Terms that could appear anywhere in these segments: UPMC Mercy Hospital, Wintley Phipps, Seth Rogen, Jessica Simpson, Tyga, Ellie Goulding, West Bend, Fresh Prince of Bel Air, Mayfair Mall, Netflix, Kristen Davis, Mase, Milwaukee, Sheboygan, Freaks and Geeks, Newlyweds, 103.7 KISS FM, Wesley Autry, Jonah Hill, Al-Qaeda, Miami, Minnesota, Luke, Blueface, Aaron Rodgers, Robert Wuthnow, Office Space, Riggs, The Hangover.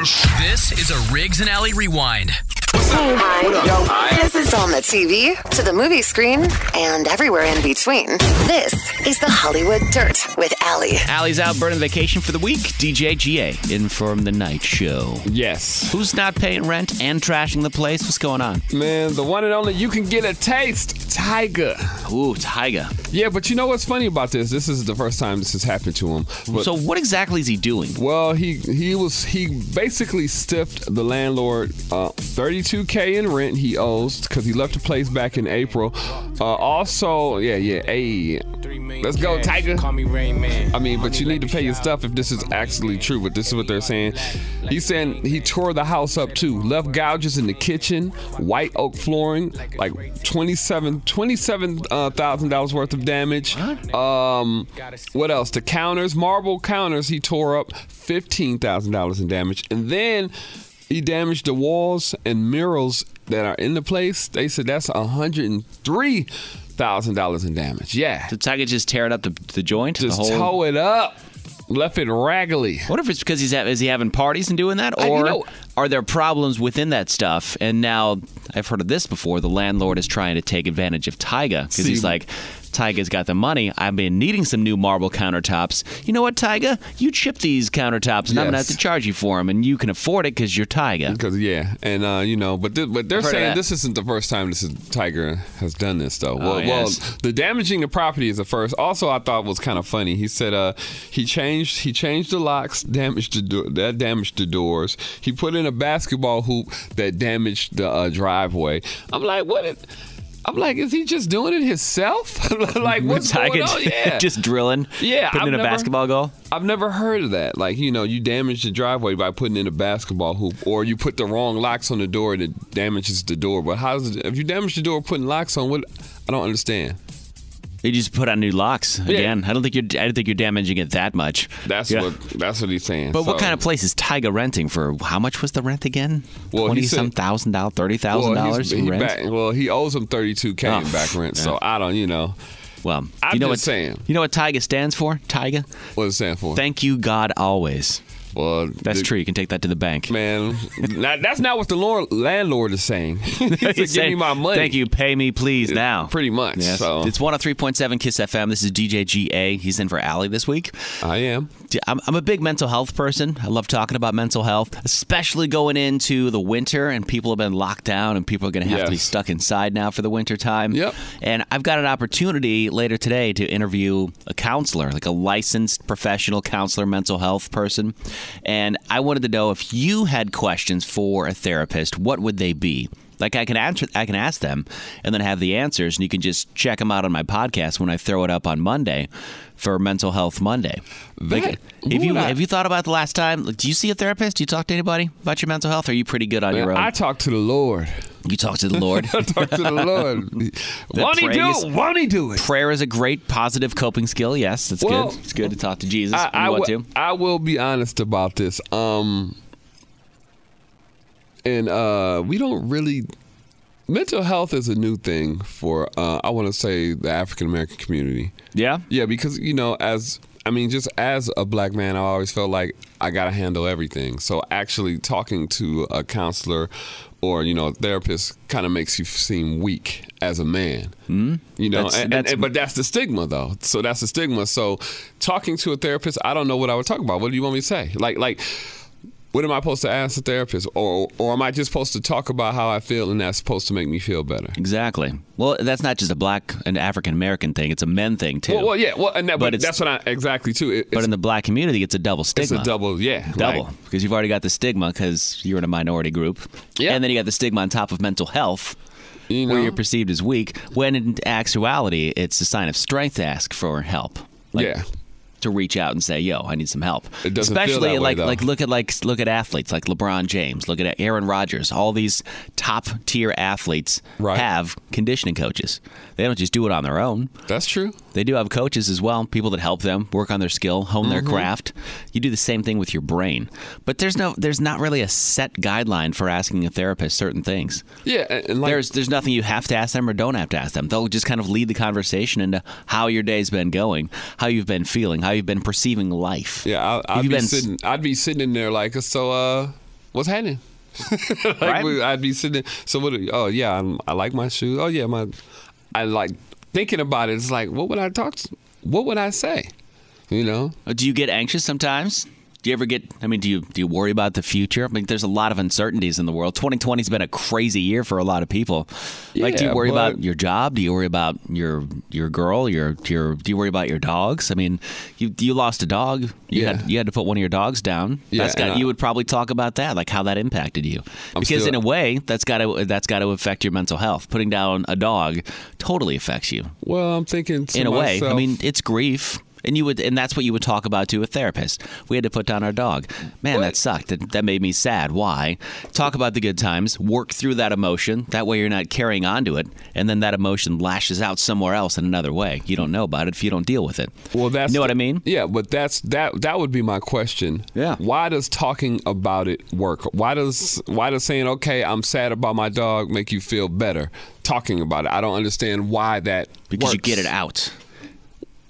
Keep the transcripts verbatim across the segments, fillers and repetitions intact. This is a Riggs and Allie Rewind. What's up? Hi. What up? Yo. Hi. This is on the T V, to the movie screen, and everywhere in between. This is the Hollywood Dirt with Allie. Allie's out burning vacation for the week. D J G A in from the night show. Yes. Who's not paying rent and trashing the place? What's going on? Man, the one and only you can get a taste, Tyga. Ooh, Tyga. Yeah, but you know what's funny about this? This is the first time this has happened to him. But so what exactly is he doing? Well, he he was he basically stiffed the landlord uh, thirty. thirty-two thousand dollars in rent he owes because he left the place back in April. Uh, also, yeah, yeah, hey, let's go, Tyga. I mean, but you need to pay your stuff if this is actually true, but this is what they're saying. He's saying he tore the house up too. Left gouges in the kitchen, white oak flooring, like twenty-seven thousand dollars worth of damage. Um, what else? The counters, marble counters he tore up, fifteen thousand dollars in damage. And then he damaged the walls and murals that are in the place. They said that's one hundred three thousand dollars in damage. Yeah. Did Tyga just tear it up, the, the joint? Just the whole... tow it up. Left it raggedly. I wonder if it's because he's at, is he having parties and doing that? Or I, you know, are there problems within that stuff? And now, I've heard of this before, the landlord is trying to take advantage of Tyga. Because he's like, Tyga's got the money. I've been needing some new marble countertops. You know what, Tyga? You chip these countertops, and yes, I'm going to have to charge you for them. And you can afford it because you're Tyga. Because, yeah. And, uh, you know, but, th- but they're saying this isn't the first time this is, Tyga has done this, though. Oh, well, yes. well, the damaging the property is the first. Also, I thought was kind of funny. He said uh, he changed He changed the locks, damaged the do- that damaged the doors. He put in a basketball hoop that damaged the uh, driveway. I'm like, what? Is- I'm like, is he just doing it himself? Like, what's Tyga going on? Yeah. Just drilling? Yeah. Putting I've in never, a basketball goal? I've never heard of that. Like, you know, you damage the driveway by putting in a basketball hoop, or you put the wrong locks on the door and it damages the door. But how does it, if you damage the door putting locks on, what? I don't understand. They just put on new locks again. Yeah. I don't think you're. I don't think you're damaging it that much. That's yeah. what. That's what he's saying. But so, what kind of place is Tyga renting for? How much was the rent again? Well, twenty said, some thousand dollars, thirty thousand well, dollars in rent. Back, well, he owes him thirty-two k oh, in back rent. Yeah. So I don't. You know. Well, I'm you know just what, saying. You know what Tyga stands for? Tyga. What does it stand for? Thank you, God, always. Well, that's the, true. You can take that to the bank. Man, not, that's not what the lord, landlord is saying. He's saying, give me my money. Thank you. Pay me, please, now. Pretty much. Yes. So. It's one oh three point seven KISS F M. This is D J G A. He's in for Allie this week. I am. I'm, I'm a big mental health person. I love talking about mental health, especially going into the winter, and people have been locked down, and people are going to have yes. to be stuck inside now for the winter time. Yep. And I've got an opportunity later today to interview a counselor, like a licensed professional counselor, mental health person. And I wanted to know if you had questions for a therapist, what would they be? Like, I can answer, I can ask them and then have the answers, and you can just check them out on my podcast when I throw it up on Monday for Mental Health Monday. That, like, if you I, have you thought about the last time, like, do you see a therapist? Do you talk to anybody about your mental health? Or are you pretty good on man, your own? I talk to the Lord. You talk to the Lord. I talk to the Lord. Won't he do it? Won't he do it? Prayer is a great positive coping skill. Yes, it's well, good. It's good to talk to Jesus. I, I, want w- to. I will be honest about this. Um... And uh, we don't really, mental health is a new thing for, uh, I want to say, the African-American community. Yeah? Yeah, because, you know, as, I mean, just as a black man, I always felt like I got to handle everything. So actually talking to a counselor or, you know, a therapist kind of makes you seem weak as a man. Mm-hmm. You know, that's, and, that's, and, but that's the stigma, though. So that's the stigma. So talking to a therapist, I don't know what I would talk about. What do you want me to say? Like, like... What am I supposed to ask the therapist? Or or am I just supposed to talk about how I feel and that's supposed to make me feel better? Exactly. Well, that's not just a black and African-American thing. It's a men thing, too. Well, well yeah. Well, and that, but but that's what I, exactly, too. It, but in the black community, it's a double stigma. It's a double, yeah. Double. Like, because you've already got the stigma because you're in a minority group. Yeah. And then you got the stigma on top of mental health. You know? Where you're perceived as weak. When in actuality, it's a sign of strength to ask for help. Like, yeah. to reach out and say, yo, I need some help. It doesn't Especially feel that like way, like look at like look at athletes like LeBron James, look at Aaron Rodgers. All these top tier athletes right. have conditioning coaches. They don't just do it on their own. That's true. They do have coaches as well, people that help them work on their skill, hone mm-hmm. their craft. You do the same thing with your brain. But there's no there's not really a set guideline for asking a therapist certain things. Yeah, and like, there's there's nothing you have to ask them or don't have to ask them. They'll just kind of lead the conversation into how your day's been going, how you've been feeling, how you've been perceiving life. Yeah, I, I'd be been, sitting I'd be sitting in there like so uh what's happening? Like, right? we, I'd be sitting there, so what, oh yeah, I'm, I like my shoes, oh yeah, my, I like, thinking about it, it's like, what would I talk to, what would I say, you know? Do you get anxious sometimes? Do you ever get, I mean, do you do you worry about the future? I mean, there's a lot of uncertainties in the world. twenty twenty's been a crazy year for a lot of people. Yeah, like, do you worry but, about your job? Do you worry about your your girl? Your your do you worry about your dogs? I mean, you you lost a dog. You yeah. had you had to put one of your dogs down. Yeah, that's got, I, you would probably talk about that, like how that impacted you. I'm because still, in a way, that's got to that's got to affect your mental health. Putting down a dog totally affects you. Well, I'm thinking to in a myself, way. I mean, it's grief. And you would, and that's what you would talk about to a therapist. We had to put down our dog. Man, what? That sucked. That, that made me sad. Why? Talk about the good times. Work through that emotion. That way you're not carrying on to it. And then that emotion lashes out somewhere else in another way. You don't know about it if you don't deal with it. Well, that's, you know what I mean? Yeah, but that's that that would be my question. Yeah. Why does talking about it work? Why does why does saying, okay, I'm sad about my dog make you feel better? Talking about it. I don't understand why that Because works. You get it out.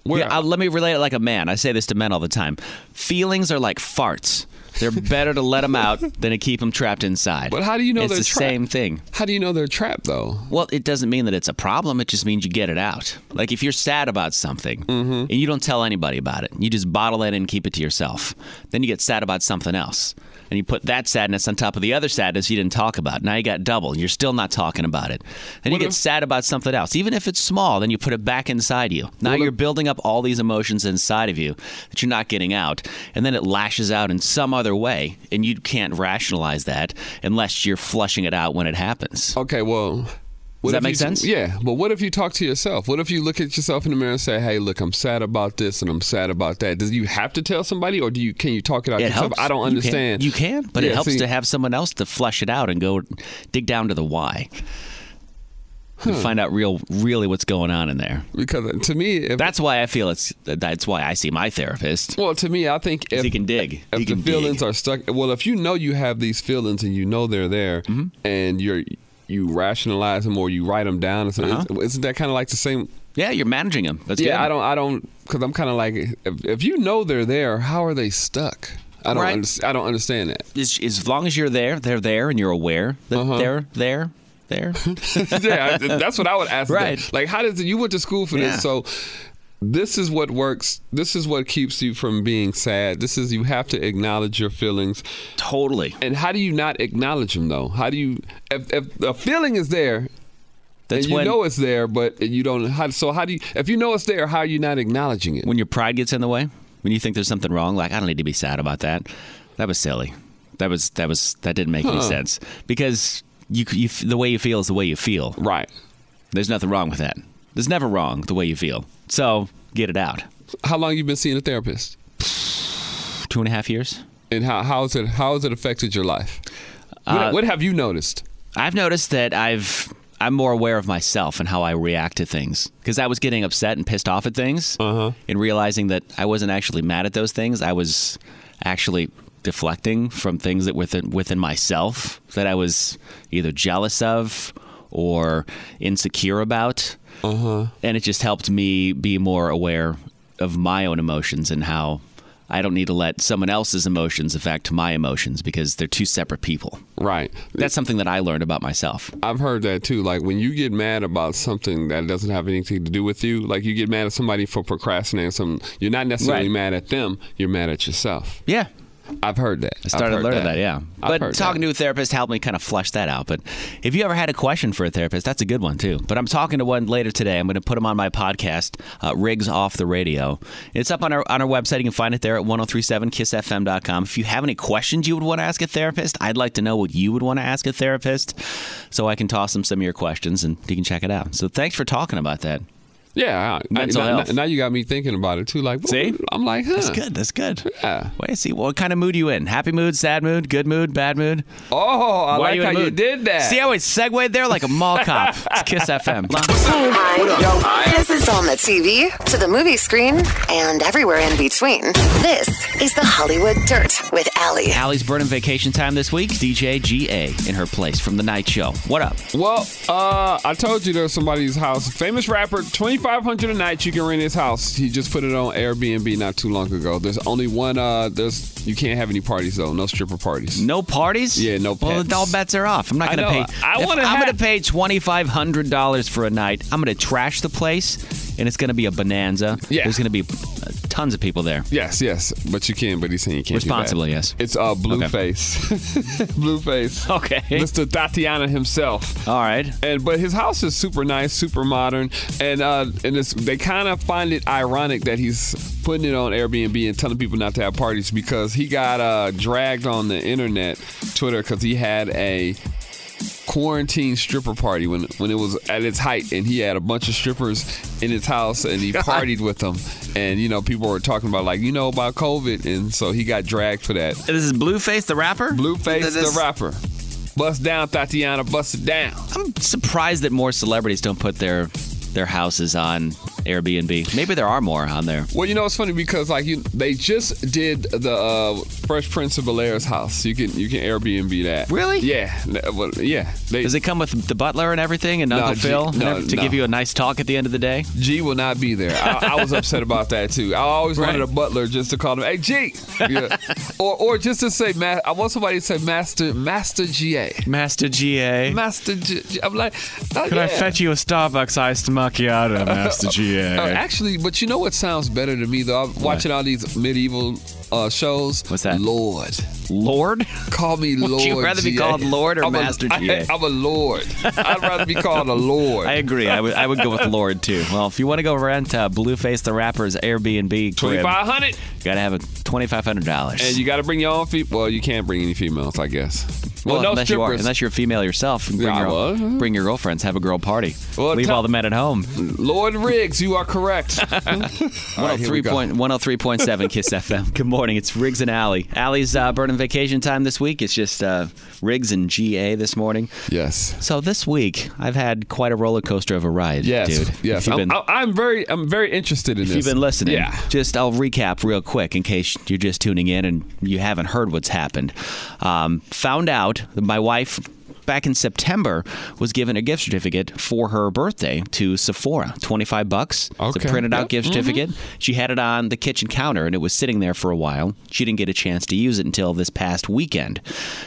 Yeah, let me relate it like a man. I say this to men all the time. Feelings are like farts. They're better to let them out than to keep them trapped inside. But how do you know it's they're the trapped? Same thing. How do you know they're trapped, though? Well, it doesn't mean that it's a problem. It just means you get it out. Like if you're sad about something mm-hmm. and you don't tell anybody about it, you just bottle it and keep it to yourself. Then you get sad about something else. And you put that sadness on top of the other sadness you didn't talk about. Now you got double. You're still not talking about it. Then you get if, sad about something else. Even if it's small, then you put it back inside you. Now you're if, building up all these emotions inside of you that you're not getting out. And then it lashes out in some other way. And you can't rationalize that unless you're flushing it out when it happens. Okay, well... Does that make sense? Yeah, but what if you talk to yourself? What if you look at yourself in the mirror and say, "Hey, look, I'm sad about this and I'm sad about that." Do you have to tell somebody, or do you? Can you talk it out yourself? I don't understand. You can, but it helps to have someone else to flesh it out and go dig down to the why. Huh. And find out real, really what's going on in there. Because to me, if that's why I feel it's. That's why I see my therapist. Well, to me, I think if he can dig, if he the can feelings dig. Are stuck. Well, if you know you have these feelings and you know they're there, mm-hmm. and you're. You rationalize them or you write them down. So uh-huh. Isn't that kind of like the same? Yeah, you're managing them. That's yeah, good. I don't, I don't, because I'm kind of like, if, if you know they're there, how are they stuck? I don't, right. under, I don't understand that. As, as long as you're there, they're there, and you're aware that uh-huh. they're there, there. Yeah, that's what I would ask. Right? Them. Like, how does you went to school for yeah. this? So this is what works. This is what keeps you from being sad. This is you have to acknowledge your feelings. Totally. And how do you not acknowledge them though? How do you if, if a feeling is there, that's and you when, know it's there, but you don't. How, so how do you if you know it's there? How are you not acknowledging it? When your pride gets in the way, when you think there's something wrong, like I don't need to be sad about that. That was silly. That was that was that didn't make huh. any sense because you, you the way you feel is the way you feel. Right. There's nothing wrong with that. There's never wrong the way you feel. So, get it out. How long have you been seeing a therapist? Two and a half years. And how how is it, how has it affected your life? What, uh, what have you noticed? I've noticed that I've, I'm more aware of myself and how I react to things. Because I was getting upset and pissed off at things uh-huh. and realizing that I wasn't actually mad at those things. I was actually... deflecting from things that within, within myself that I was either jealous of or insecure about. Uh-huh. And it just helped me be more aware of my own emotions and how I don't need to let someone else's emotions affect my emotions because they're two separate people. Right. That's something that I learned about myself. I've heard that too. Like when you get mad about something that doesn't have anything to do with you, like you get mad at somebody for procrastinating something, you're not necessarily right. mad at them, you're mad at yourself. Yeah. I've heard that. I started learning that, that yeah. I've but talking that. to a therapist helped me kind of flesh that out. But if you ever had a question for a therapist, that's a good one, too. But I'm talking to one later today. I'm going to put him on my podcast, uh, Riggs Off the Radio. It's up on our on our website. You can find it there at one oh three seven kiss f m dot com. If you have any questions you would want to ask a therapist, I'd like to know what you would want to ask a therapist so I can toss him some of your questions and you can check it out. So thanks for talking about that. Yeah, I, now, now you got me thinking about it too. Like, see, I'm like, huh. That's good. That's good. Yeah. Wait, see, what kind of mood are you in? Happy mood, sad mood, good mood, bad mood. Oh, I Why like you how mood? You did that. See how it segued there like a mall cop. It's Kiss F M. Hey, hi. This is on the T V, to the movie screen, and everywhere in between. This is the Hollywood Dirt with Allie. Allie's burning vacation time this week. D J G A in her place from the night show. What up? Well, uh, I told you there's somebody's house. Famous rapper Twenty. twenty-five hundred dollars a night, you can rent his house. He just put it on Airbnb not too long ago. There's only one. Uh, there's you can't have any parties though. No stripper parties. No parties. Yeah, no pets. Well, all bets are off. I'm not gonna I know, pay. I want to. I'm have... gonna pay twenty-five hundred dollars for a night. I'm gonna trash the place, and it's gonna be a bonanza. Yeah. There's gonna be tons of people there. Yes, yes, but you can. But he's saying you can't. Responsibly, yes. It's uh, Blueface. Okay. Blueface. Okay. Mister Tatiana himself. All right. And but his house is super nice, super modern, and uh, and it's, they kind of find it ironic that he's putting it on Airbnb and telling people not to have parties because he got uh, dragged on the internet, Twitter, because he had a quarantine stripper party when when it was at its height, and he had a bunch of strippers in his house, and he partied with them. And, you know, people were talking about, like, you know, about COVID, and so he got dragged for that. This is Blueface, the rapper? Blueface, this- the rapper. Bust down, Tatiana, bust it down. I'm surprised that more celebrities don't put their their houses on Airbnb. Maybe there are more on there. Well, you know, it's funny because, like, you, they just did the uh, Fresh Prince of Bel Air's house. You can you can Airbnb that. Really? Yeah. Well, yeah. They, Does it come with the butler and everything and no, Uncle G, Phil no, and to no. give you a nice talk at the end of the day? G will not be there. I, I was upset about that, too. I always right. wanted a butler just to call him, hey, G! Yeah. or or just to say, ma- I want somebody to say Master Master G A. Master G A. Master G A. I'm like, oh, Could yeah. I fetch you a Starbucks iced macchiato, Master G A? Yeah. Uh, actually, but you know what sounds better to me, though? I'm what? watching all these medieval uh, shows. What's that? Lord. Lord? Call me Lord. Would you rather G A be called Lord or I'm Master a, G A? I, I'm a Lord. I'd rather be called a Lord. I agree. I would I would go with Lord, too. Well, if you want to go rent uh, Blueface the Rapper's Airbnb crib, twenty-five hundred dollars you got to have a twenty-five hundred dollars. And you got to bring your own female. Well, you can't bring any females, I guess. Well, well no unless, you are, unless you're a female yourself. Bring, yeah, your, well. bring your girlfriends. Have a girl party. Well, Leave t- all the men at home. Lord Riggs, you are correct. one oh three point seven KISS F M. Good morning. It's Riggs and Allie. Allie's uh, burning vacation time this week. It's just uh, Riggs and G A this morning. Yes. So this week, I've had quite a roller coaster of a ride, yes. dude. Yes. I'm, been, I'm, very, I'm very interested in if this. If you've been listening, yeah. just I'll recap real quick in case you're just tuning in and you haven't heard what's happened. Um, found out my wife, back in September, was given a gift certificate for her birthday to Sephora. twenty-five bucks. Okay. It's a printed out yep. gift certificate. Mm-hmm. She had it on the kitchen counter, and it was sitting there for a while. She didn't get a chance to use it until this past weekend.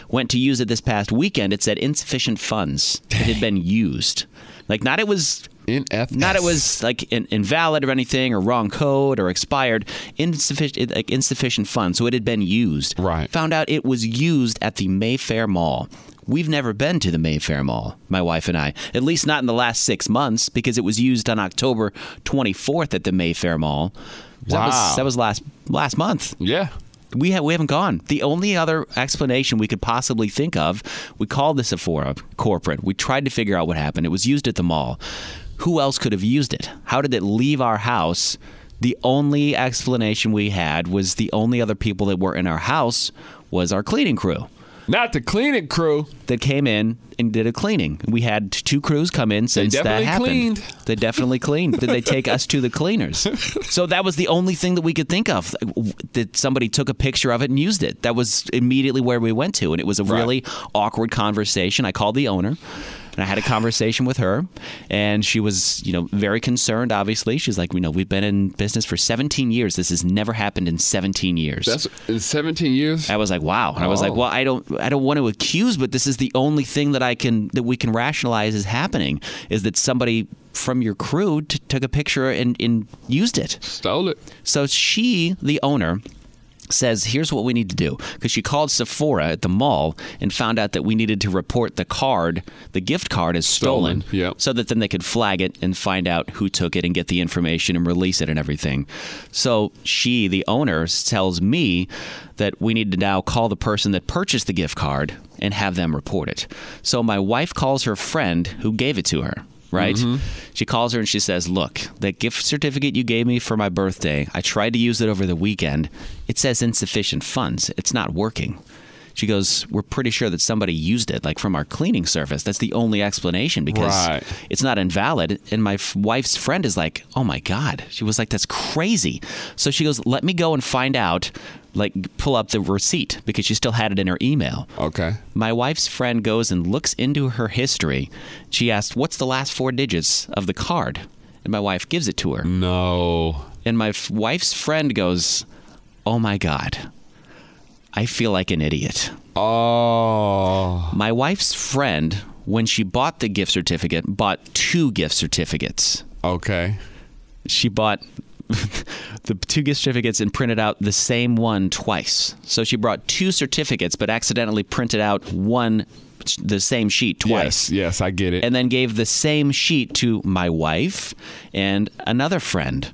Went to use it this past weekend. It said insufficient funds. Dang. It had been used. Like, not it was... In F S. Not it was like in, invalid or anything or wrong code or expired. Insufficient like insufficient funds. So it had been used. Right. Found out it was used at the Mayfair Mall. We've never been to the Mayfair Mall, my wife and I. At least not in the last six months because it was used on October twenty-fourth at the Mayfair Mall. Wow. That was, that was last last month. Yeah. We have we haven't gone. The only other explanation we could possibly think of, we called the Sephora corporate. We tried to figure out what happened. It was used at the mall. Who else could have used it? How did it leave our house? The only explanation we had was the only other people that were in our house was our cleaning crew. Not the cleaning crew. That came in and did a cleaning. We had two crews come in since that happened. They definitely cleaned. They definitely cleaned. Did they take us to the cleaners? So that was the only thing that we could think of. That somebody took a picture of it and used it. That was immediately where we went to. And it was a right. really awkward conversation. I called the owner. And I had a conversation with her, and she was, you know, very concerned, obviously. She's like, you know, we've been in business for seventeen years. This has never happened in seventeen years. That's in seventeen years? I was like, wow. And oh. I was like, well, I don't I don't want to accuse, but this is the only thing that I can that we can rationalize is happening, is that somebody from your crew t- took a picture and, and used it. Stole it. So she, the owner... says, here's what we need to do. Because she called Sephora at the mall and found out that we needed to report the card, the gift card, as stolen. stolen. Yep. So that then they could flag it and find out who took it and get the information and release it and everything. So she, the owner, tells me that we need to now call the person that purchased the gift card and have them report it. So my wife calls her friend who gave it to her. Right? Mm-hmm. She calls her and she says, look, that gift certificate you gave me for my birthday, I tried to use it over the weekend. It says insufficient funds. It's not working. She goes, we're pretty sure that somebody used it, like from our cleaning service. That's the only explanation because right. it's not invalid. And my f- wife's friend is like, oh, my God. She was like, that's crazy. So she goes, let me go and find out, like pull up the receipt because she still had it in her email. Okay. My wife's friend goes and looks into her history. She asked, what's the last four digits of the card? And my wife gives it to her. No. And my f- wife's friend goes, oh, my God. I feel like an idiot. Oh. My wife's friend, when she bought the gift certificate, bought two gift certificates. Okay. She bought the two gift certificates and printed out the same one twice. So she brought two certificates, but accidentally printed out one, the same sheet twice. Yes, yes, I get it. And then gave the same sheet to my wife and another friend.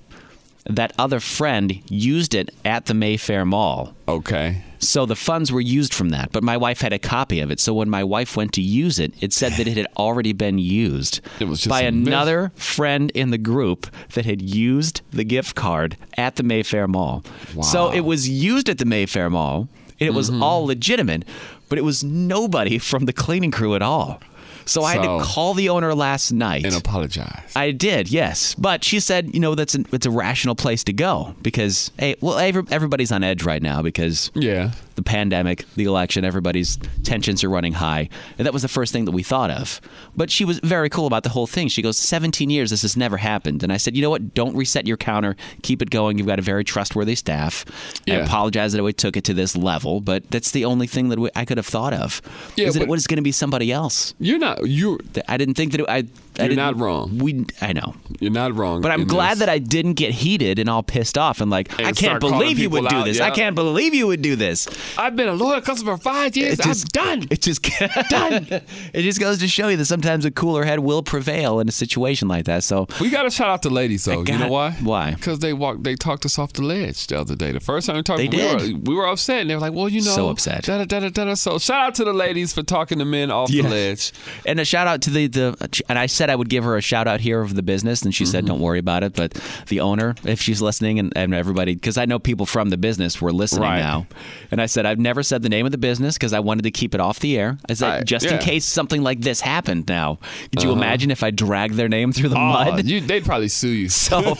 That other friend used it at the Mayfair Mall. Okay. So the funds were used from that, but my wife had a copy of it. So when my wife went to use it, it said that it had already been used it was just by another mis- friend in the group that had used the gift card at the Mayfair Mall. Wow. So it was used at the Mayfair Mall, and it was mm-hmm. all legitimate, but it was nobody from the cleaning crew at all. So I had so, to call the owner last night. And apologize. I did, yes. But she said, you know, that's an, it's a rational place to go because, hey, well, every, everybody's on edge right now because yeah. the pandemic, the election, everybody's tensions are running high. And that was the first thing that we thought of. But she was very cool about the whole thing. She goes, seventeen years, this has never happened. And I said, you know what? Don't reset your counter. Keep it going. You've got a very trustworthy staff. Yeah. I apologize that we took it to this level, but that's the only thing that we, I could have thought of. Yeah, is that it was going to be somebody else. You're not. You, I didn't think that it, I. I you're didn't, not wrong. We, I know you're not wrong. But I'm glad this. that I didn't get heated and all pissed off and like and I can't believe you would do out, this. Yeah. I can't believe you would do this. I've been a loyal customer for five years. Just, I'm done. It just done. It just goes to show you that sometimes a cooler head will prevail in a situation like that. So we got to shout out the ladies though. Got, you know why? Why? Because they walked. They talked us off the ledge the other day. The first time we talked, they we did. Were, we were upset and they were like, well, you know, so upset. Da, da, da, da, da. So shout out to the ladies for talking the men off yeah. the ledge. And a shout out to the, the and I said I would give her a shout out here of the business, and she mm-hmm. said don't worry about it. But the owner, if she's listening, and, and everybody, because I know people from the business were listening right. now, and I said I've never said the name of the business because I wanted to keep it off the air. I said right. just yeah. in case something like this happened. Now, could you uh-huh. imagine if I dragged their name through the oh, mud? You, they'd probably sue you. So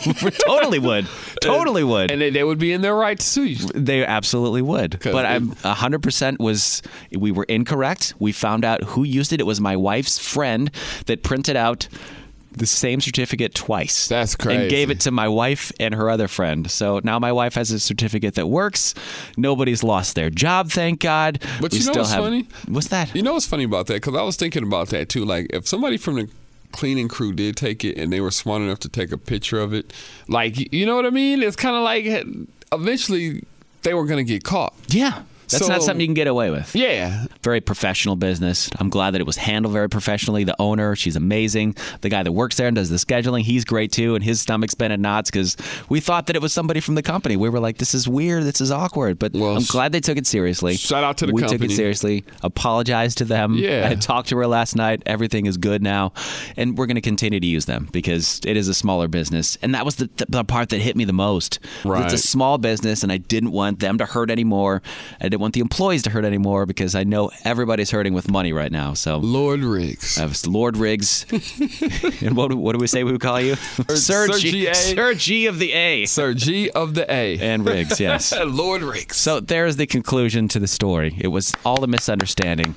totally would, totally would, and they, they would be in their right to sue you. They absolutely would. But I'm one hundred percent was we were incorrect. We found out who used it. It was my wife's friend that printed out the same certificate twice. That's crazy. And gave it to my wife and her other friend. So now my wife has a certificate that works. Nobody's lost their job, thank God. But we you know still what's have, funny? What's that? You know what's funny about that? Because I was thinking about that too. Like if somebody from the cleaning crew did take it and they were smart enough to take a picture of it, like, you know what I mean? It's kind of like eventually they were going to get caught. Yeah. That's so, not something you can get away with. Yeah. Very professional business. I'm glad that it was handled very professionally. The owner, she's amazing. The guy that works there and does the scheduling, he's great too. And his stomach's been at knots because we thought that it was somebody from the company. We were like, this is weird. This is awkward. But well, I'm glad they took it seriously. Shout out to the we company. We took it seriously. Apologized to them. Yeah. I talked to her last night. Everything is good now. And we're going to continue to use them because it is a smaller business. And that was the, the, the part that hit me the most. Right. It's a small business and I didn't want them to hurt anymore. I didn't want the employees to hurt anymore because I know everybody's hurting with money right now. So Lord Riggs. Uh, Lord Riggs. And what, what do we say we would call you? Sir, Sir, G, G. Sir G of the A. Sir G of the A. And Riggs, yes. Lord Riggs. So there's the conclusion to the story. It was all a misunderstanding.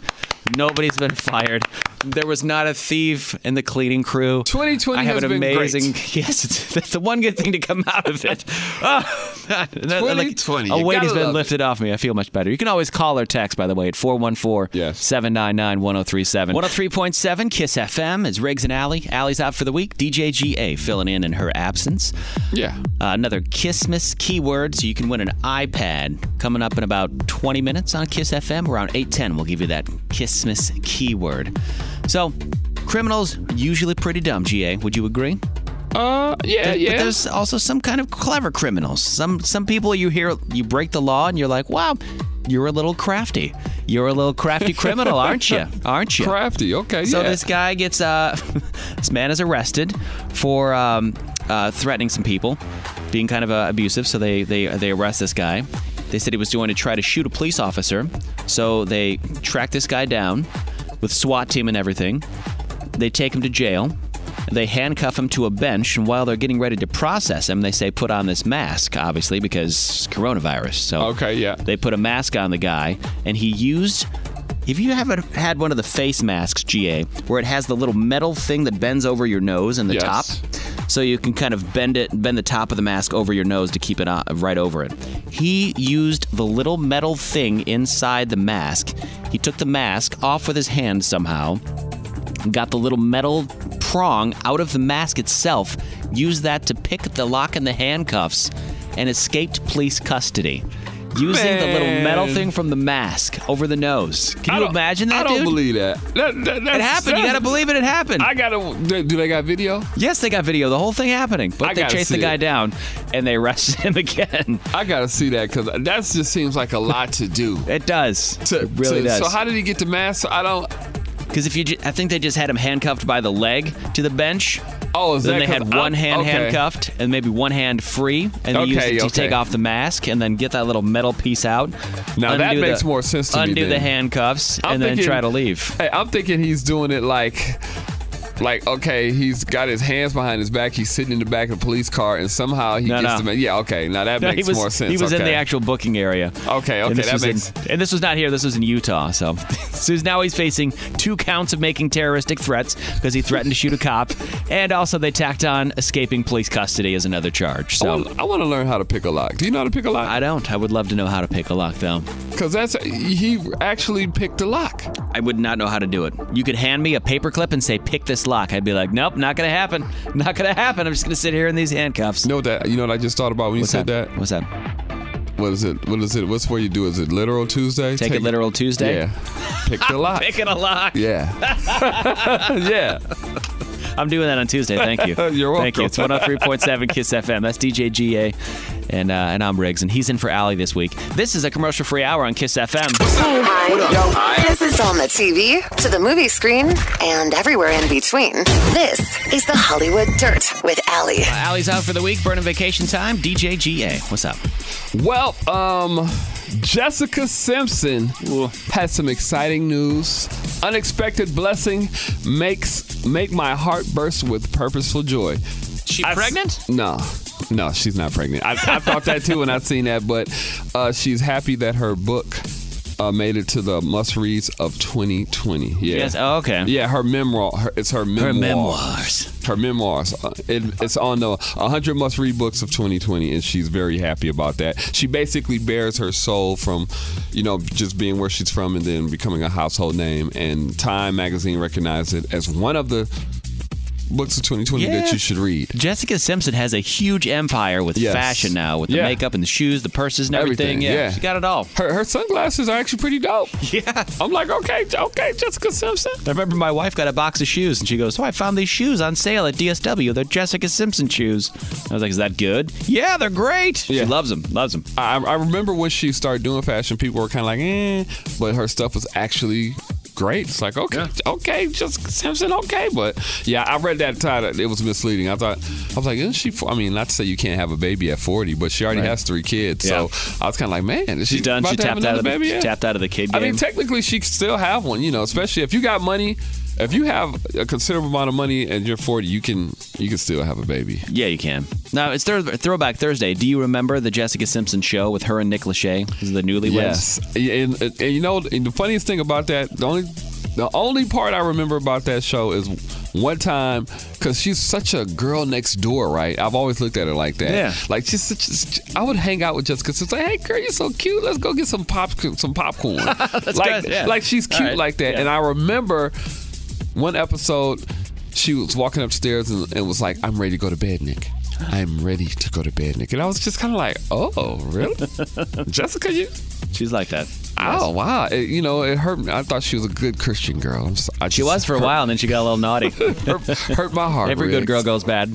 Nobody's been fired. There was not a thief in the cleaning crew. twenty twenty I have has an amazing, been great. Yes, it's, that's the one good thing to come out of it. Oh, twenty twenty. Like, a weight has been lifted it. off me. I feel much better. You can always call or text, by the way, at four one four, seven nine nine, one oh three seven. one oh three point seven KISS F M is Riggs and Allie. Allie's out for the week. D J G A filling in in her absence. Yeah. Uh, another Kissmas keyword, so you can win an iPad coming up in about twenty minutes on KISS F M. Around eight ten, we'll give you that Kissmas keyword. So, criminals usually pretty dumb, G A. Would you agree? Uh, yeah, there, yeah. But there's also some kind of clever criminals. Some some people you hear, you break the law and you're like, wow, you're a little crafty. You're a little crafty criminal, aren't you? Aren't you? Crafty, okay, so yeah. So this guy gets, uh, this man is arrested for um, uh, threatening some people, being kind of uh, abusive, so they, they, they arrest this guy. They said he was going to try to shoot a police officer, so they track this guy down with SWAT team and everything. They take him to jail. They handcuff him to a bench, and while they're getting ready to process him, they say put on this mask, obviously, because coronavirus. So okay, yeah. They put a mask on the guy, and he used... If you haven't had one of the face masks, G A, where it has the little metal thing that bends over your nose in the yes. top... so you can kind of bend it, bend the top of the mask over your nose to keep it on, right over it. He used the little metal thing inside the mask. He took the mask off with his hand somehow, got the little metal prong out of the mask itself, used that to pick the lock in the handcuffs, and escaped police custody. Using Man. the little metal thing from the mask over the nose. Can you imagine that, dude? I don't dude? believe that. that, that it happened. You got to believe it. It happened. I got to. Do they got video? Yes, they got video. The whole thing happening. But I they chased the guy it. down, and they arrested him again. I got to see that, because that just seems like a lot to do. It does. To, it really to, does. So how did he get the mask? I don't. Because if you, ju- I think they just had him handcuffed by the leg to the bench. Oh, is then that they had one I'm, hand okay. handcuffed and maybe one hand free, and they okay, used it to okay. take off the mask and then get that little metal piece out. Now that makes the, more sense to undo me. Undo the handcuffs I'm and thinking, then try to leave. Hey, I'm thinking he's doing it like, like okay, he's got his hands behind his back. He's sitting in the back of the police car, and somehow he no, gets no. the ma- yeah. Okay, now that no, makes was, more sense. He was okay. in the actual booking area. Okay, okay, that makes. In, and this was not here. This was in Utah. So. So now he's facing two counts of making terroristic threats because he threatened to shoot a cop. And also they tacked on escaping police custody as another charge. So I want, I want to learn how to pick a lock. Do you know how to pick a lock? I don't. I would love to know how to pick a lock, though. Because that's he actually picked a lock. I would not know how to do it. You could hand me a paper clip and say, pick this lock. I'd be like, nope, not going to happen. Not going to happen. I'm just going to sit here in these handcuffs. You know, that, you know what I just thought about when you What's said that? that? What's that? What is it? What is it? What's for you do? Is it literal Tuesday? Take, Take it literal Tuesday? Yeah. Pick the lock. Picking a lock. Yeah. Yeah. I'm doing that on Tuesday. Thank you. You're welcome. Thank you. It's one oh three point seven KISS F M. That's D J G A and uh, and I'm Riggs, and he's in for Allie this week. This is a commercial-free hour on KISS F M. Hey, hi. What up? Yo. Hi. This is on the T V, to the movie screen, and everywhere in between. This is the Hollywood Dirt with Allie. Uh, Allie's out for the week. Burning vacation time. D J G A. What's up? Well, um, Jessica Simpson Ooh. has some exciting news. Unexpected blessing makes make my heart burst with purposeful joy. She I pregnant? S- no. No, she's not pregnant. I, I thought that too when I seen that, but uh, she's happy that her book uh, made it to the must-reads of twenty twenty. Yeah. Yes. Oh, okay. Yeah, her memoir. Her, it's her memoirs. Her memoirs. Her memoirs. It, it's on the one hundred must-read books of twenty twenty, and she's very happy about that. She basically bears her soul from, you know, just being where she's from and then becoming a household name. And Time magazine recognized it as one of the books of twenty twenty yeah. that you should read. Jessica Simpson has a huge empire with yes. fashion now, with the yeah. makeup and the shoes, the purses and everything. everything. Yeah, yeah. She got it all. Her, her sunglasses are actually pretty dope. Yeah. I'm like, okay, okay, Jessica Simpson. I remember my wife got a box of shoes, and she goes, oh, I found these shoes on sale at D S W. They're Jessica Simpson shoes. I was like, is that good? Yeah, they're great. Yeah. She loves them. Loves them. I, I remember when she started doing fashion, people were kind of like, eh, but her stuff was actually great. It's like, okay, yeah. okay, just Simpson, okay. But yeah, I read that title. It was misleading. I thought, I was like, isn't she, I mean, not to say you can't have a baby at forty, but she already right. has three kids. Yeah. So I was kind of like, man, is she, she done? She tapped out of the, she tapped out of the kid game. I mean, technically, she could still have one, you know, especially if you got money. If you have a considerable amount of money and you're forty, you can you can still have a baby. Yeah, you can. Now, it's thir- Throwback Thursday. Do you remember the Jessica Simpson show with her and Nick Lachey? The Newlyweds? Yes. And, and, and you know, and the funniest thing about that, the only the only part I remember about that show is one time, because she's such a girl next door, right? I've always looked at her like that. Yeah. Like, she's such, I would hang out with Jessica Simpson. Hey, girl, you're so cute. Let's go get some, pop, some popcorn. That's like, good. Yeah. Like, she's cute right. like that. Yeah. And I remember one episode, she was walking upstairs and, and was like, I'm ready to go to bed, Nick. I'm ready to go to bed, Nick. And I was just kind of like, oh, really? Jessica, you? She's like that. Oh, yes. Wow. It, you know, it hurt me. I thought she was a good Christian girl. I'm just, I just, she was for hurt. a while, and then she got a little naughty. hurt, hurt my heart. Every Riggs. good girl goes bad.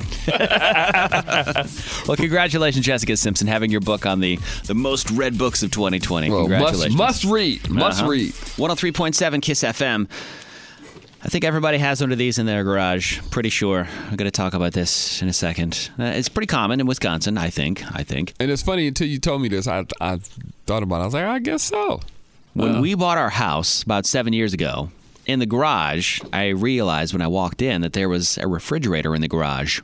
Well, congratulations, Jessica Simpson, having your book on the, the most read books of twenty twenty. Well, congratulations. Must, must read. Must uh-huh. read. one oh three point seven KISS F M. I think everybody has one of these in their garage. Pretty sure. I'm going to talk about this in a second. Uh, it's pretty common in Wisconsin, I think. I think. And it's funny, until you told me this, I, I thought about it. I was like, I guess so. When well. we bought our house about seven years ago, in the garage, I realized when I walked in that there was a refrigerator in the garage.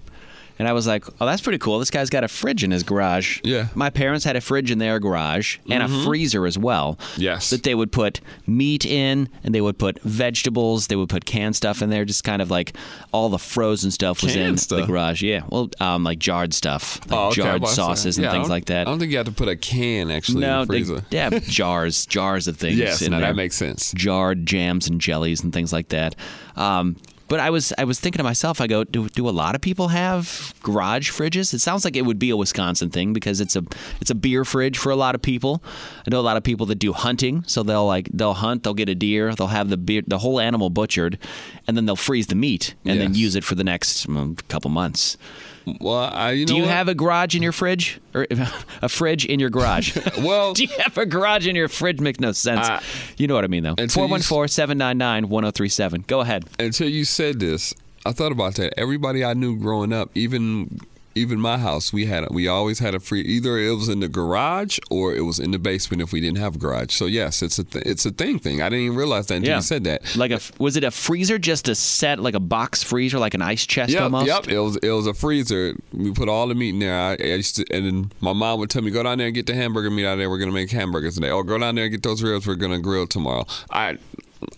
And I was like, oh, that's pretty cool. This guy's got a fridge in his garage. Yeah. My parents had a fridge in their garage and mm-hmm. a freezer as well. Yes. That they would put meat in, and they would put vegetables. They would put canned stuff in there. Just kind of like all the frozen stuff was canned in stuff. The garage. Yeah. Well, um, like jarred stuff. Like oh, okay. Jarred well, sauces yeah, and things like that. I don't think you have to put a can, actually, no, in the freezer. They, yeah, jars. Jars of things yes, in no, there. That makes sense. Jarred jams and jellies and things like that. Um But I was I was thinking to myself, I go, do do a lot of people have garage fridges? It sounds like it would be a Wisconsin thing because it's a it's a beer fridge for a lot of people. I know a lot of people that do hunting, so they'll like they'll hunt, they'll get a deer, they'll have the beer, the whole animal butchered, and then they'll freeze the meat and yes. then use it for the next um, couple months. Well, I, you know do you what? have a garage in your fridge? Or a fridge in your garage? Well, do you have a garage in your fridge? Make no sense. I, you know what I mean, though. four one four, seven nine nine, one oh three seven. Go ahead. Until you said this, I thought about that. Everybody I knew growing up, even even my house, we had we always had a free. Either it was in the garage or it was in the basement if we didn't have a garage. So yes, it's a th- it's a thing thing. I didn't even realize that until yeah. you said that. Like a was it a freezer? Just a set like a box freezer, like an ice chest yep, almost. Yep, it was it was a freezer. We put all the meat in there. I, I used to, and then my mom would tell me, go down there and get the hamburger meat out of there. We're gonna make hamburgers today. Oh, go down there and get those ribs. We're gonna grill tomorrow. I.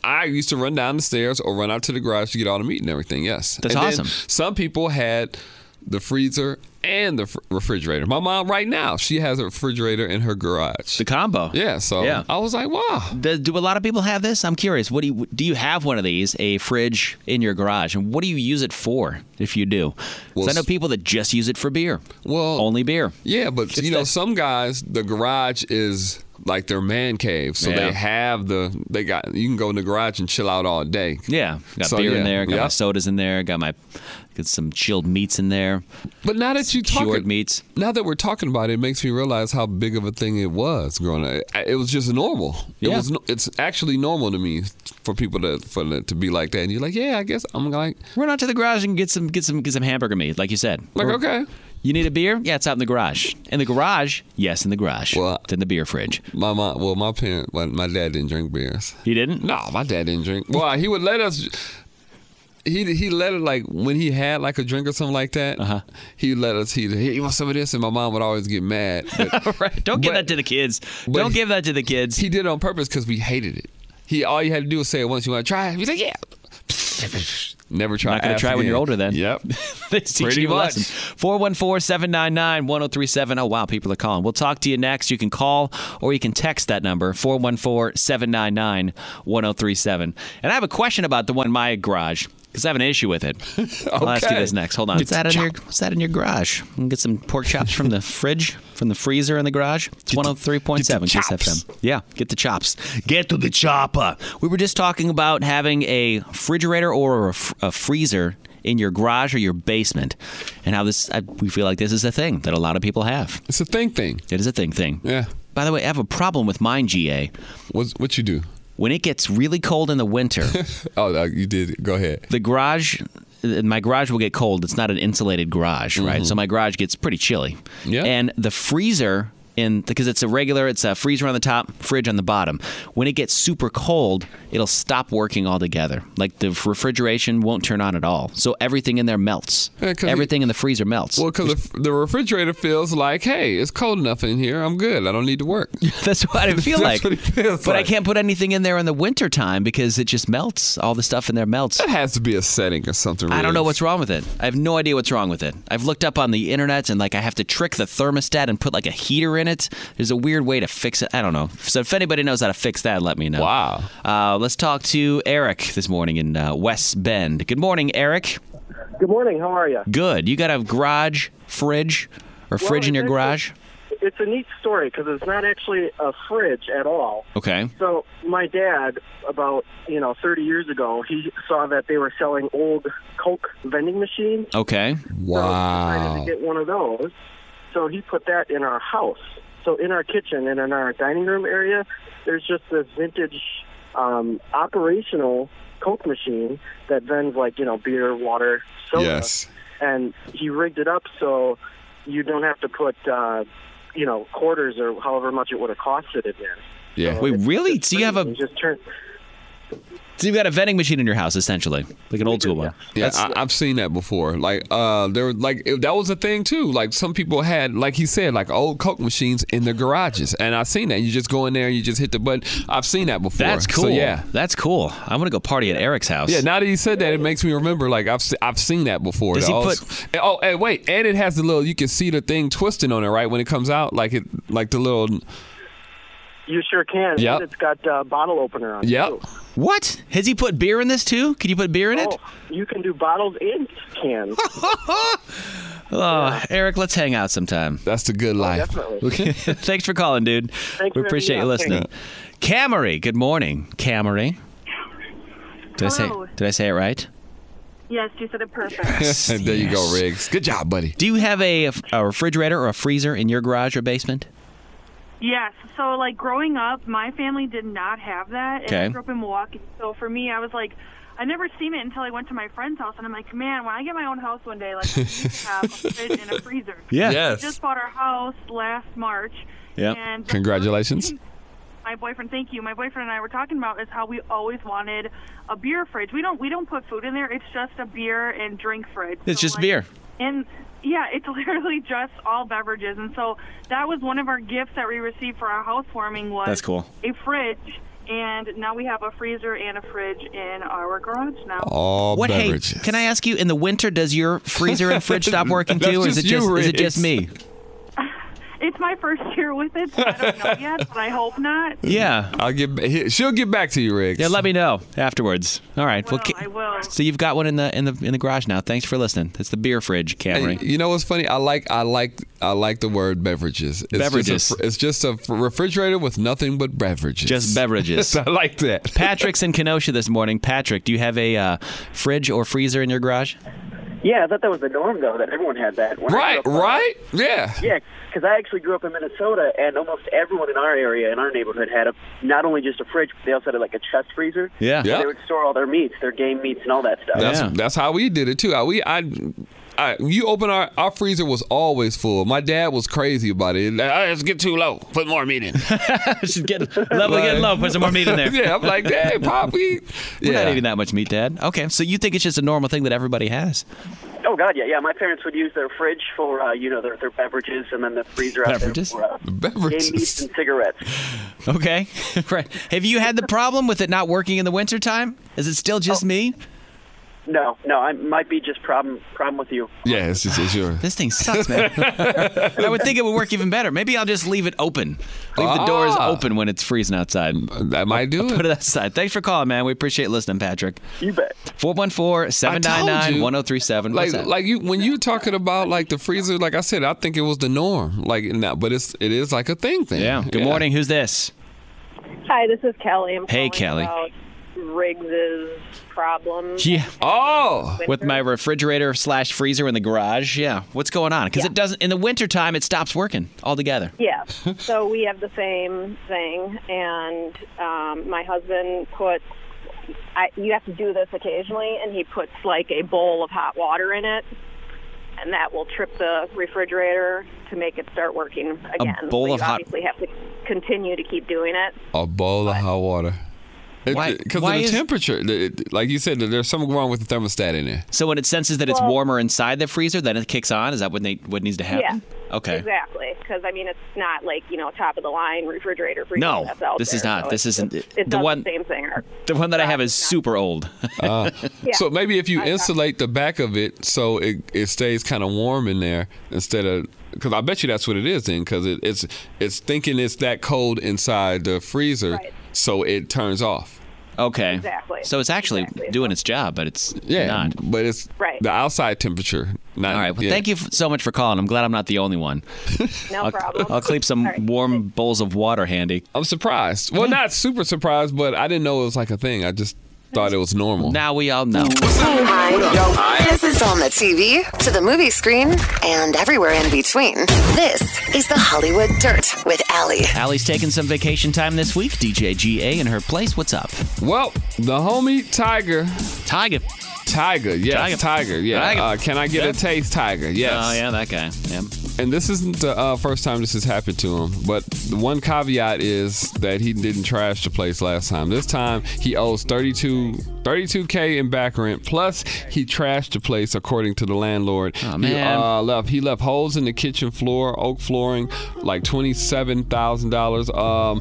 I used to run down the stairs or run out to the garage to get all the meat and everything. Yes. That's and awesome. Some people had the freezer and the fr- refrigerator. My mom right now, she has a refrigerator in her garage. The combo. Yeah. So yeah. I was like, wow. Do, do a lot of people have this? I'm curious. What do you, do you have one of these, a fridge in your garage? And what do you use it for if you do? Because well, I know people that just use it for beer. Well, only beer. Yeah. But, it's you know, that. some guys, the garage is... like their man cave, so yeah. they have the they got. You can go in the garage and chill out all day. Yeah, got so, beer yeah. in there, got yep. my sodas in there, got my got some chilled meats in there. But now that you talking meats, now that we're talking about it, it makes me realize how big of a thing it was growing up. It, it was just normal. Yeah. It was. It's actually normal to me for people to for the, to be like that. And you're like, yeah, I guess I'm like, run out to the garage and get some get some get some hamburger meat, like you said. Like or, okay. You need a beer? Yeah, it's out in the garage. In the garage? Yes, in the garage. Well, it's in the beer fridge. My mom, well, my parents, well, my dad didn't drink beers. He didn't? No, my dad didn't drink. Well, he would let us. He he let it like when he had like a drink or something like that. Uh-huh. He let us. He hey, you want some of this, and my mom would always get mad. But, right. Don't give but, that to the kids. Don't give that to the kids. He did it on purpose because we hated it. He all you had to do was say it once. You want to try it? He's like, yeah. Never try. Not going to try again. When you're older then. Yep. They teach Pretty you much. four one four, seven nine nine, one oh three seven. Oh, wow. People are calling. We'll talk to you next. You can call or you can text that number, four one four, seven nine nine, one oh three seven. And I have a question about the one in my garage because I have an issue with it. Okay. I'll ask you this next. Hold on. What's that, in your, what's that in your garage? You can get some pork chops from the fridge, from the freezer in the garage. It's one oh three point seven KISS F M. Yeah. Get the chops. Get to the chopper. We were just talking about having a refrigerator or a a freezer in your garage or your basement, and how this I, we feel like this is a thing that a lot of people have. It's a thing thing. It is a thing thing. Yeah. By the way, I have a problem with mine, G A. What's, what you do? When it gets really cold in the winter. Oh, no, you did. Go ahead. The garage, my garage will get cold. It's not an insulated garage, mm-hmm. right? So my garage gets pretty chilly. Yeah. And the freezer. In, because it's a regular, it's a freezer on the top, fridge on the bottom. When it gets super cold, it'll stop working altogether. Like the refrigeration won't turn on at all. So everything in there melts. Yeah, everything it, in the freezer melts. Well, because the refrigerator feels like, hey, it's cold enough in here. I'm good. I don't need to work. That's what it feels like. What it feels but like. I can't put anything in there in the wintertime because it just melts. All the stuff in there melts. It has to be a setting or something. Really. I don't know what's wrong with it. I have no idea what's wrong with it. I've looked up on the internet and like I have to trick the thermostat and put like a heater in it. There's a weird way to fix it. I don't know. So if anybody knows how to fix that, let me know. Wow. Uh, let's talk to Eric this morning in uh, West Bend. Good morning, Eric. Good morning. How are you? Good. You got a garage fridge or well, fridge in your garage? A, it's a neat story because it's not actually a fridge at all. Okay. So my dad, about you know thirty years ago, he saw that they were selling old Coke vending machines. Okay. Wow. So he decided to get one of those. So he put that in our house. So in our kitchen and in our dining room area, there's just this vintage um, operational Coke machine that vends like, you know, beer, water, soda. Yes. And he rigged it up so you don't have to put, uh, you know, quarters or however much it would have costed in there. Yeah. So Wait, really? Do so you have a... Just turn... So you've got a vending machine in your house, essentially, like an old school one. Yeah, yeah I, I've seen that before. Like, uh, there, like it, that was a thing too. Like, some people had, like he said, like old Coke machines in their garages, and I've seen that. You just go in there, you just hit the button. I've seen that before. That's cool. So, yeah, that's cool. I'm gonna go party at Eric's house. Yeah, now that you said that, it makes me remember. Like, I've I've seen that before. Does he put, and, oh, and wait, and it has the little. You can see the thing twisting on it, right, when it comes out. Like it, like the little. You sure can. Yep. It's got a uh, bottle opener on it. Yep. Too. What? Has he put beer in this too? Can you put beer in oh, it? You can do bottles and cans. oh, yeah. Eric, let's hang out sometime. That's the good life. Oh, definitely. Thanks for calling, dude. Thanks we appreciate you listening. Camry, good morning. Camry. Did, did I say it right? Yes, you said it perfect. Yes, there yes. you go, Riggs. Good job, buddy. Do you have a, a refrigerator or a freezer in your garage or basement? Yes. So, like, growing up, my family did not have that. And okay. I grew up in Milwaukee. So, for me, I was like, I never seen it until I went to my friend's house. And I'm like, man, when I get my own house one day, like, I need to have a fridge and a freezer. Yeah. Yes. We just bought our house last March. Yeah. Congratulations. First, my boyfriend, thank you. My boyfriend and I were talking about is how we always wanted a beer fridge. We don't, we don't put food in there. It's just a beer and drink fridge. It's so, just like, beer. And... yeah, it's literally just all beverages. And so that was one of our gifts that we received for our housewarming was That's cool. a fridge. And now we have a freezer and a fridge in our garage now. All what, beverages. Hey, can I ask you, in the winter, does your freezer and fridge stop working too? Or is it, just, is it just me? It's my first year with it, so I don't know yet, but I hope not. Yeah. I'll get. She'll get back to you, Riggs. Yeah, let me know afterwards. All right. I will, well, I will. So you've got one in the in the in the garage now. Thanks for listening. It's the beer fridge, Cameron. Hey, you know what's funny? I like I like I like the word beverages. It's beverages. Just a, it's just a refrigerator with nothing but beverages. Just beverages. I like that. Patrick's in Kenosha this morning. Patrick, do you have a uh, fridge or freezer in your garage? Yeah, I thought that was the norm, though, that everyone had that. When right, up, right? Uh, yeah. Yeah, because I actually grew up in Minnesota, and almost everyone in our area, in our neighborhood, had a, not only just a fridge, but they also had, like, a chest freezer. Yeah. yeah. They would store all their meats, their game meats, and all that stuff. That's, yeah. that's how we did it, too. We, I... I, you open our our freezer was always full. My dad was crazy about it. Like, it's getting too low. Put more meat in. She's getting level like, getting low. Put some more meat in there. Yeah, I'm like, hey, Pop, we yeah. we're not eating that much meat, Dad. Okay, so you think it's just a normal thing that everybody has? Oh God, yeah, yeah. My parents would use their fridge for uh, you know their, their beverages, and then the freezer beverages? out there for uh, game meats and cigarettes. Okay, right. Have you had the problem with it not working in the wintertime? Is it still just oh. me? No, no, I might be just problem problem with you. Yeah, it's just it's your. This thing sucks, man. I would think it would work even better. Maybe I'll just leave it open. Leave ah, the doors open when it's freezing outside. That might do I'll, it. I'll put it outside. Thanks for calling, man. We appreciate listening, Patrick. You bet. four one four, seven nine nine, one oh three seven. Like, like you, when you're talking about like the freezer, like I said, I think it was the norm. Like, no, but it's it is like a thing thing. Yeah. Good yeah. morning. Who's this? Hi, this is Kelly. I'm hey, Kelly. About Riggs's problem. Yeah. Oh, with my refrigerator slash freezer in the garage. Yeah. What's going on? Because yeah. it doesn't in the wintertime, it stops working altogether. Yeah. So we have the same thing, and um, my husband puts. I, you have to do this occasionally, and he puts like a bowl of hot water in it, and that will trip the refrigerator to make it start working again. A bowl so of hot. Obviously, have to continue to keep doing it. A bowl but... of hot water. Because of the is, temperature. Like you said, there's something wrong with the thermostat in there. So when it senses that well, it's warmer inside the freezer, then it kicks on? Is that what they what needs to happen? Yeah. Okay. Exactly. Because, I mean, it's not like, you know, top-of-the-line refrigerator freezer no, that's out this there. Is not. So this isn't. It's, it's the, one, the same thing. The one that I have is super old. uh, yeah. So maybe if you insulate the back of it so it, it stays kind of warm in there instead of... Because I bet you that's what it is then, because it, it's, it's thinking it's that cold inside the freezer, right. so it turns off. Okay. Exactly. So it's actually exactly. doing its job, but it's yeah, not. But it's right. the outside temperature. Not, All right. Well, yeah. thank you so much for calling. I'm glad I'm not the only one. No I'll, problem. I'll keep some right. warm bowls of water handy. I'm surprised. Well, not super surprised, but I didn't know it was like a thing. I just thought it was normal. Now we all know. Hey, hi. This is on the T V, to the movie screen, and everywhere in between. This is the Hollywood Dirt with Allie. Allie's taking some vacation time this week. D J G A in her place. What's up? Well, the homie Tyga. Tyga. Tyga, yes. Tyga, yeah. Tyga. Uh, can I get yeah. a taste, Tyga? Yes. Oh, yeah, that guy. Yeah. And this isn't the uh, first time this has happened to him. But the one caveat is that he didn't trash the place last time. This time, he owes thirty-two thousand in back rent. Plus, he trashed the place, according to the landlord. Oh, man. He, uh, left, he left holes in the kitchen floor, oak flooring, like twenty-seven thousand dollars. Um,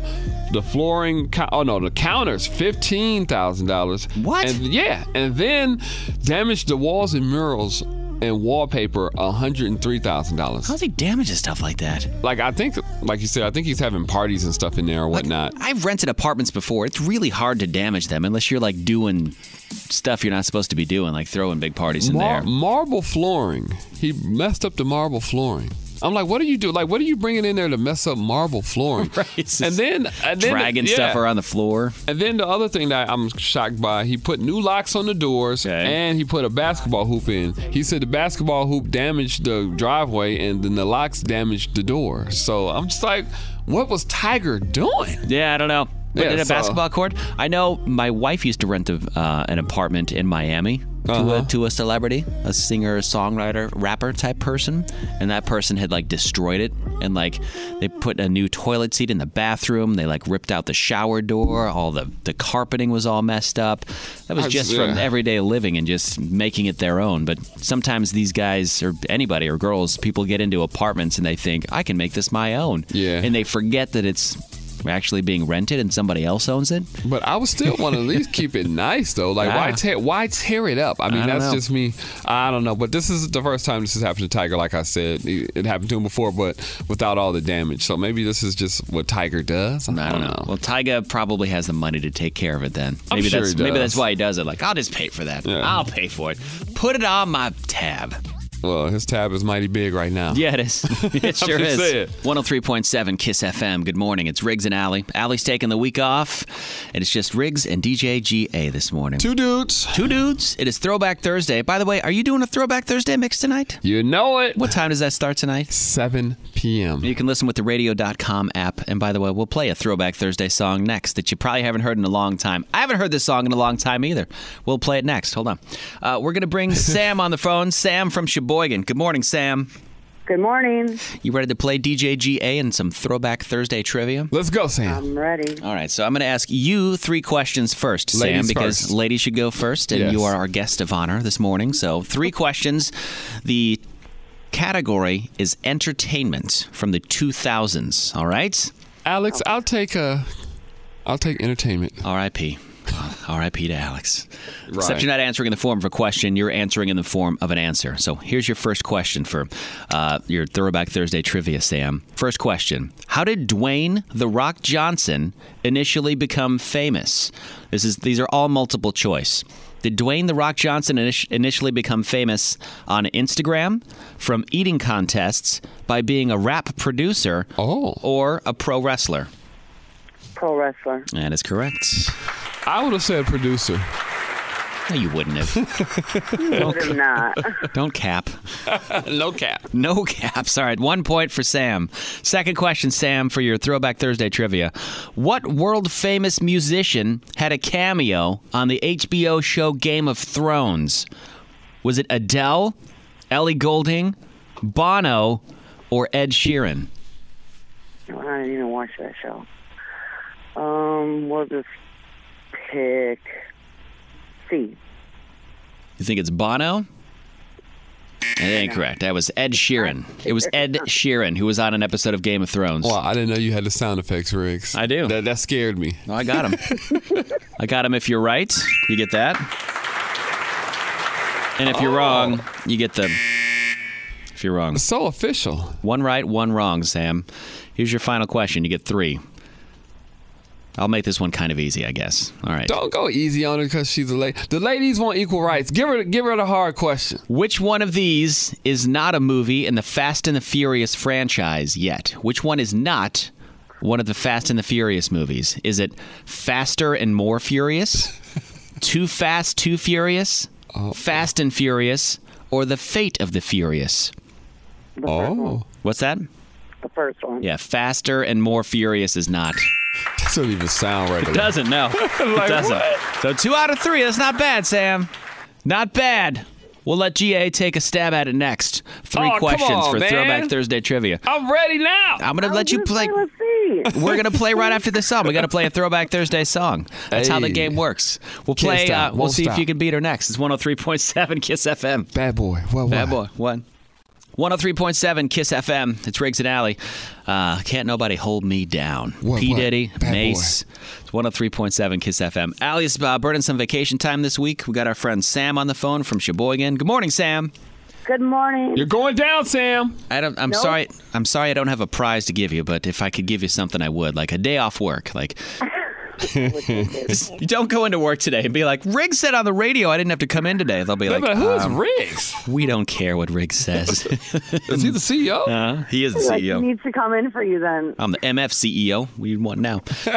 the flooring, oh no, the counters, fifteen thousand dollars. What? And, yeah, and then damaged the walls and murals and wallpaper, one hundred three thousand dollars. How's he damaging stuff like that? Like, I think, like you said, I think he's having parties and stuff in there or whatnot. Like, I've rented apartments before. It's really hard to damage them unless you're, like, doing stuff you're not supposed to be doing, like throwing big parties in Mar- there. Marble flooring. He messed up the marble flooring. I'm like, what do you do? Like, what are you bringing in there to mess up marble flooring? Right. And then, and then dragging the, yeah. stuff around the floor. And then the other thing that I'm shocked by, he put new locks on the doors, okay. and he put a basketball hoop in. He said the basketball hoop damaged the driveway, and then the locks damaged the door. So I'm just like, what was Tyga doing? Yeah, I don't know. Yeah, in a so, basketball court? I know my wife used to rent a, uh, an apartment in Miami uh-huh. to, a, to a celebrity, a singer, songwriter, rapper type person. And that person had like destroyed it. And like they put a new toilet seat in the bathroom. They like ripped out the shower door. All the, the carpeting was all messed up. That was I, just yeah. from everyday living and just making it their own. But sometimes these guys or anybody or girls, people get into apartments and they think, I can make this my own. Yeah. And they forget that it's actually being rented and somebody else owns it. But I would still want to at least keep it nice, though. Like, ah. why, tear, why tear it up? I mean, I that's know. just me. I don't know. But this is the first time this has happened to Tyga. Like I said, it happened to him before, but without all the damage. So maybe this is just what Tyga does. I don't, I don't know. know. Well, Tyga probably has the money to take care of it then. Maybe I'm sure that's, he does. Maybe that's why he does it. Like, I'll just pay for that. Yeah. I'll pay for it. Put it on my tab. Well, his tab is mighty big right now. Yeah, it is. It sure is. It. one oh three point seven KISS F M. Good morning. It's Riggs and Allie. Allie's taking the week off, and it's just Riggs and D J G A this morning. Two dudes. Two dudes. It is Throwback Thursday. By the way, are you doing a Throwback Thursday mix tonight? You know it. What time does that start tonight? seven p.m. You can listen with the radio dot com app. And by the way, we'll play a Throwback Thursday song next that you probably haven't heard in a long time. I haven't heard this song in a long time either. We'll play it next. Hold on. Uh, we're going to bring Sam on the phone. Sam from Sheboygan. Good morning, Sam. Good morning. You ready to play D J G A and some Throwback Thursday trivia? Let's go, Sam. I'm ready. All right, so I'm going to ask you three questions first, ladies Sam, because first. ladies should go first, and yes. you are our guest of honor this morning. So three questions. The category is entertainment from the two thousands, all right? Alex, I'll take a, I'll take entertainment. R I P R I P to Alex. Right. Except you're not answering in the form of a question. You're answering in the form of an answer. So here's your first question for uh, your Throwback Thursday trivia, Sam. First question. How did Dwayne "The Rock" Johnson initially become famous? This is These are all multiple choice. Did Dwayne "The Rock" Johnson init- initially become famous on Instagram, from eating contests, by being a rap producer, oh. or a pro wrestler? Pro wrestler. That is correct. I would have said producer. No, you wouldn't have. You would have not. Don't cap. No cap. No caps. All right, one point for Sam. Second question, Sam, for your Throwback Thursday trivia. What world-famous musician had a cameo on the H B O show Game of Thrones? Was it Adele, Ellie Goulding, Bono, or Ed Sheeran? I didn't even watch that show. Um, what was Pick C. You think it's Bono? Incorrect. That was Ed Sheeran. It was Ed Sheeran who was on an episode of Game of Thrones. Wow, I didn't know you had the sound effects, Riggs. I do. That, that scared me. No, I got him. I got him if you're right. You get that. And if oh. you're wrong, you get the... If you're wrong. It's so official. One right, one wrong, Sam. Here's your final question. You get three. I'll make this one kind of easy, I guess. All right. Don't go easy on her because she's a lady. The ladies want equal rights. Give her, give her the hard question. Which one of these is not a movie in the Fast and the Furious franchise yet? Which one is not one of the Fast and the Furious movies? Is it Faster and More Furious, Too Fast, Too Furious, oh. Fast and Furious, or The Fate of the Furious? The oh. What's that? The first one. Yeah, Faster and More Furious is not. Doesn't even sound right. It doesn't, no. Like, it doesn't. What? So two out of three. That's not bad, Sam. Not bad. We'll let G A take a stab at it next. Three oh, questions on, for man. Throwback Thursday Trivia. I'm ready now. I'm going to let you play. We're going to play right after this song. We're going to play a Throwback Thursday song. That's hey. how the game works. We'll play. Uh, we'll, we'll see stop. if you can beat her next. It's one oh three point seven KISS F M. Bad boy. What, what? Bad boy. What? one oh three point seven KISS F M. It's Riggs and Allie. Uh, can't nobody hold me down. What, P. What? Diddy, Bad Mace. Boy. It's one oh three point seven KISS F M. Allie's uh, burning some vacation time this week. We got our friend Sam on the phone from Sheboygan. Good morning, Sam. Good morning. You're going down, Sam. I don't, I'm nope. sorry. I'm sorry I don't have a prize to give you, but if I could give you something, I would. Like a day off work. Like... Don't go into work today and be like, Riggs said on the radio I didn't have to come in today. They'll be yeah, like, but who is um, Riggs? We don't care what Riggs says. Is he the C E O? Uh, he is the like, C E O. He needs to come in for you then. I'm the M F C E O. We want now. All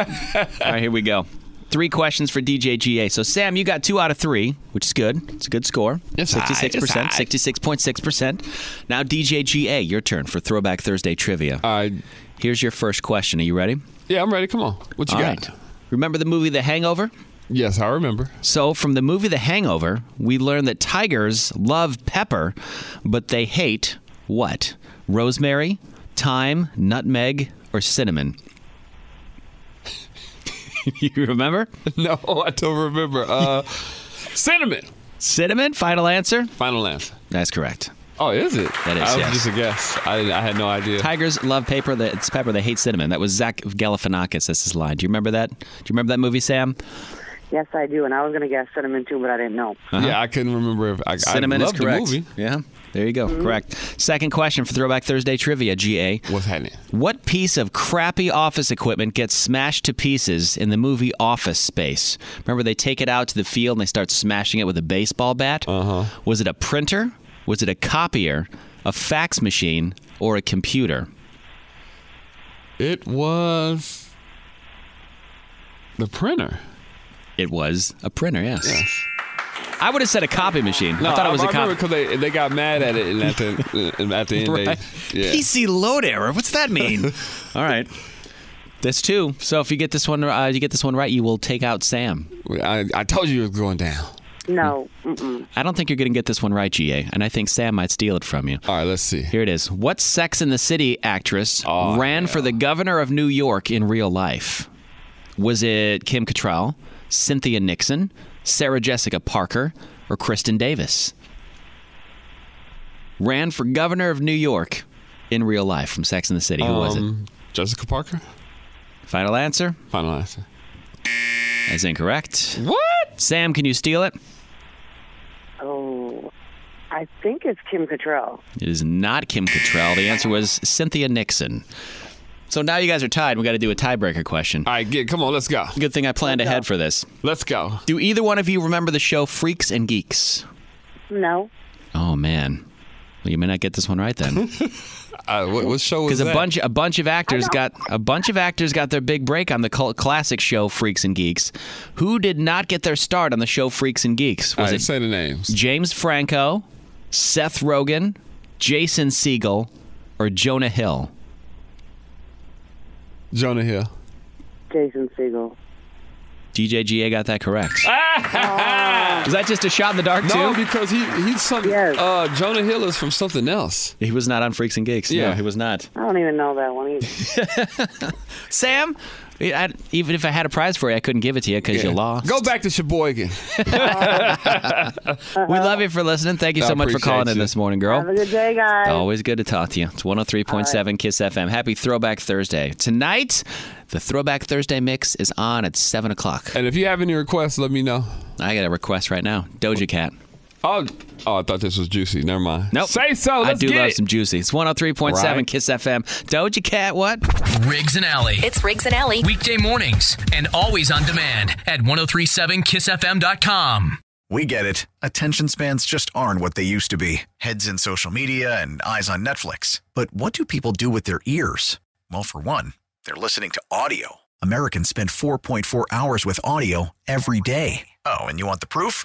right, here we go. Three questions for D J G A. So, Sam, you got two out of three, which is good. It's a good score. It's sixty-six percent, sixty-six point six percent. Now, D J G A, your turn for Throwback Thursday Trivia. Uh, Here's your first question. Are you ready? Yeah, I'm ready. Come on. What you All got? Right. Remember the movie The Hangover? Yes, I remember. So, from the movie The Hangover, we learned that tigers love pepper, but they hate what? Rosemary, thyme, nutmeg, or cinnamon? You remember? No, I don't remember. Uh, cinnamon. Cinnamon? Final answer? Final answer. That's correct. Oh, is it? That is, I was yes. just a guess. I, I had no idea. Tigers love paper. That it's pepper. They hate cinnamon. That was Zach Galifianakis. That's his line. Do you remember that? Do you remember that movie, Sam? Yes, I do. And I was going to guess cinnamon, too, but I didn't know. Uh-huh. Yeah, I couldn't remember. If I, cinnamon I is correct. The movie. Yeah, there you go. Mm-hmm. Correct. Second question for Throwback Thursday Trivia, G A. What's happening? What piece of crappy office equipment gets smashed to pieces in the movie Office Space? Remember, they take it out to the field and they start smashing it with a baseball bat? Uh-huh. Was it a printer? Was it a copier, a fax machine, or a computer? It was the printer. It was a printer, yes. Yes. I would have said a copy machine. No, I thought it was I a copy. Because they, they got mad at it and at the, at the end. Right. They, yeah. P C load error. What's that mean? All right. That's two. So if you get this one, uh, you get this one right, you will take out Sam. I, I told you it was going down. No. Mm-mm. I don't think you're going to get this one right, G A, and I think Sam might steal it from you. All right, let's see. Here it is. What Sex and the City actress oh, ran yeah. for the governor of New York in real life? Was it Kim Cattrall, Cynthia Nixon, Sarah Jessica Parker, or Kristen Davis? Ran for governor of New York in real life from Sex and the City. Who um, was it? Jessica Parker? Final answer? Final answer. That's incorrect. What? Sam, can you steal it? Oh, I think it's Kim Cattrall. It is not Kim Cattrall. The answer was Cynthia Nixon. So now you guys are tied. We got to do a tiebreaker question. All right, get, come on, let's go. Good thing I planned let's ahead go. for this. Let's go. Do either one of you remember the show Freaks and Geeks? No. Oh man, well, you may not get this one right then. Uh, what, what show was that? Because a bunch, a bunch of actors got a bunch of actors got their big break on the cult classic show Freaks and Geeks. Who did not get their start on the show Freaks and Geeks? Was All right, it say the names. James Franco, Seth Rogen, Jason Segel, or Jonah Hill? Jonah Hill. Jason Segel. D J G A got that correct. Ah. Was that just a shot in the dark, too? No, because he, he's something. Yes. Uh, Jonah Hill is from something else. He was not on Freaks and Geeks. Yeah, no, he was not. I don't even know that one either. Sam, I, even if I had a prize for you, I couldn't give it to you because yeah. you lost. Go back to Sheboygan. uh-huh. We love you for listening. Thank you so I much for calling you. in this morning, girl. Have a good day, guys. Always good to talk to you. It's one oh three point seven right. KISS F M. Happy Throwback Thursday. Tonight, the Throwback Thursday mix is on at seven o'clock. And if you have any requests, let me know. I got a request right now. Doja Cat. Oh, oh I thought this was Juicy. Never mind. Nope. Say so. Let's I do get love it. some Juicy. It's one oh three point seven right. KISS F M. Doja Cat, what? Riggs and Alley. It's Riggs and Alley. Weekday mornings and always on demand at one oh three point seven kiss f m dot com. We get it. Attention spans just aren't what they used to be. Heads in social media and eyes on Netflix. But what do people do with their ears? Well, for one, they're listening to audio. Americans spend four point four hours with audio every day. Oh, and you want the proof?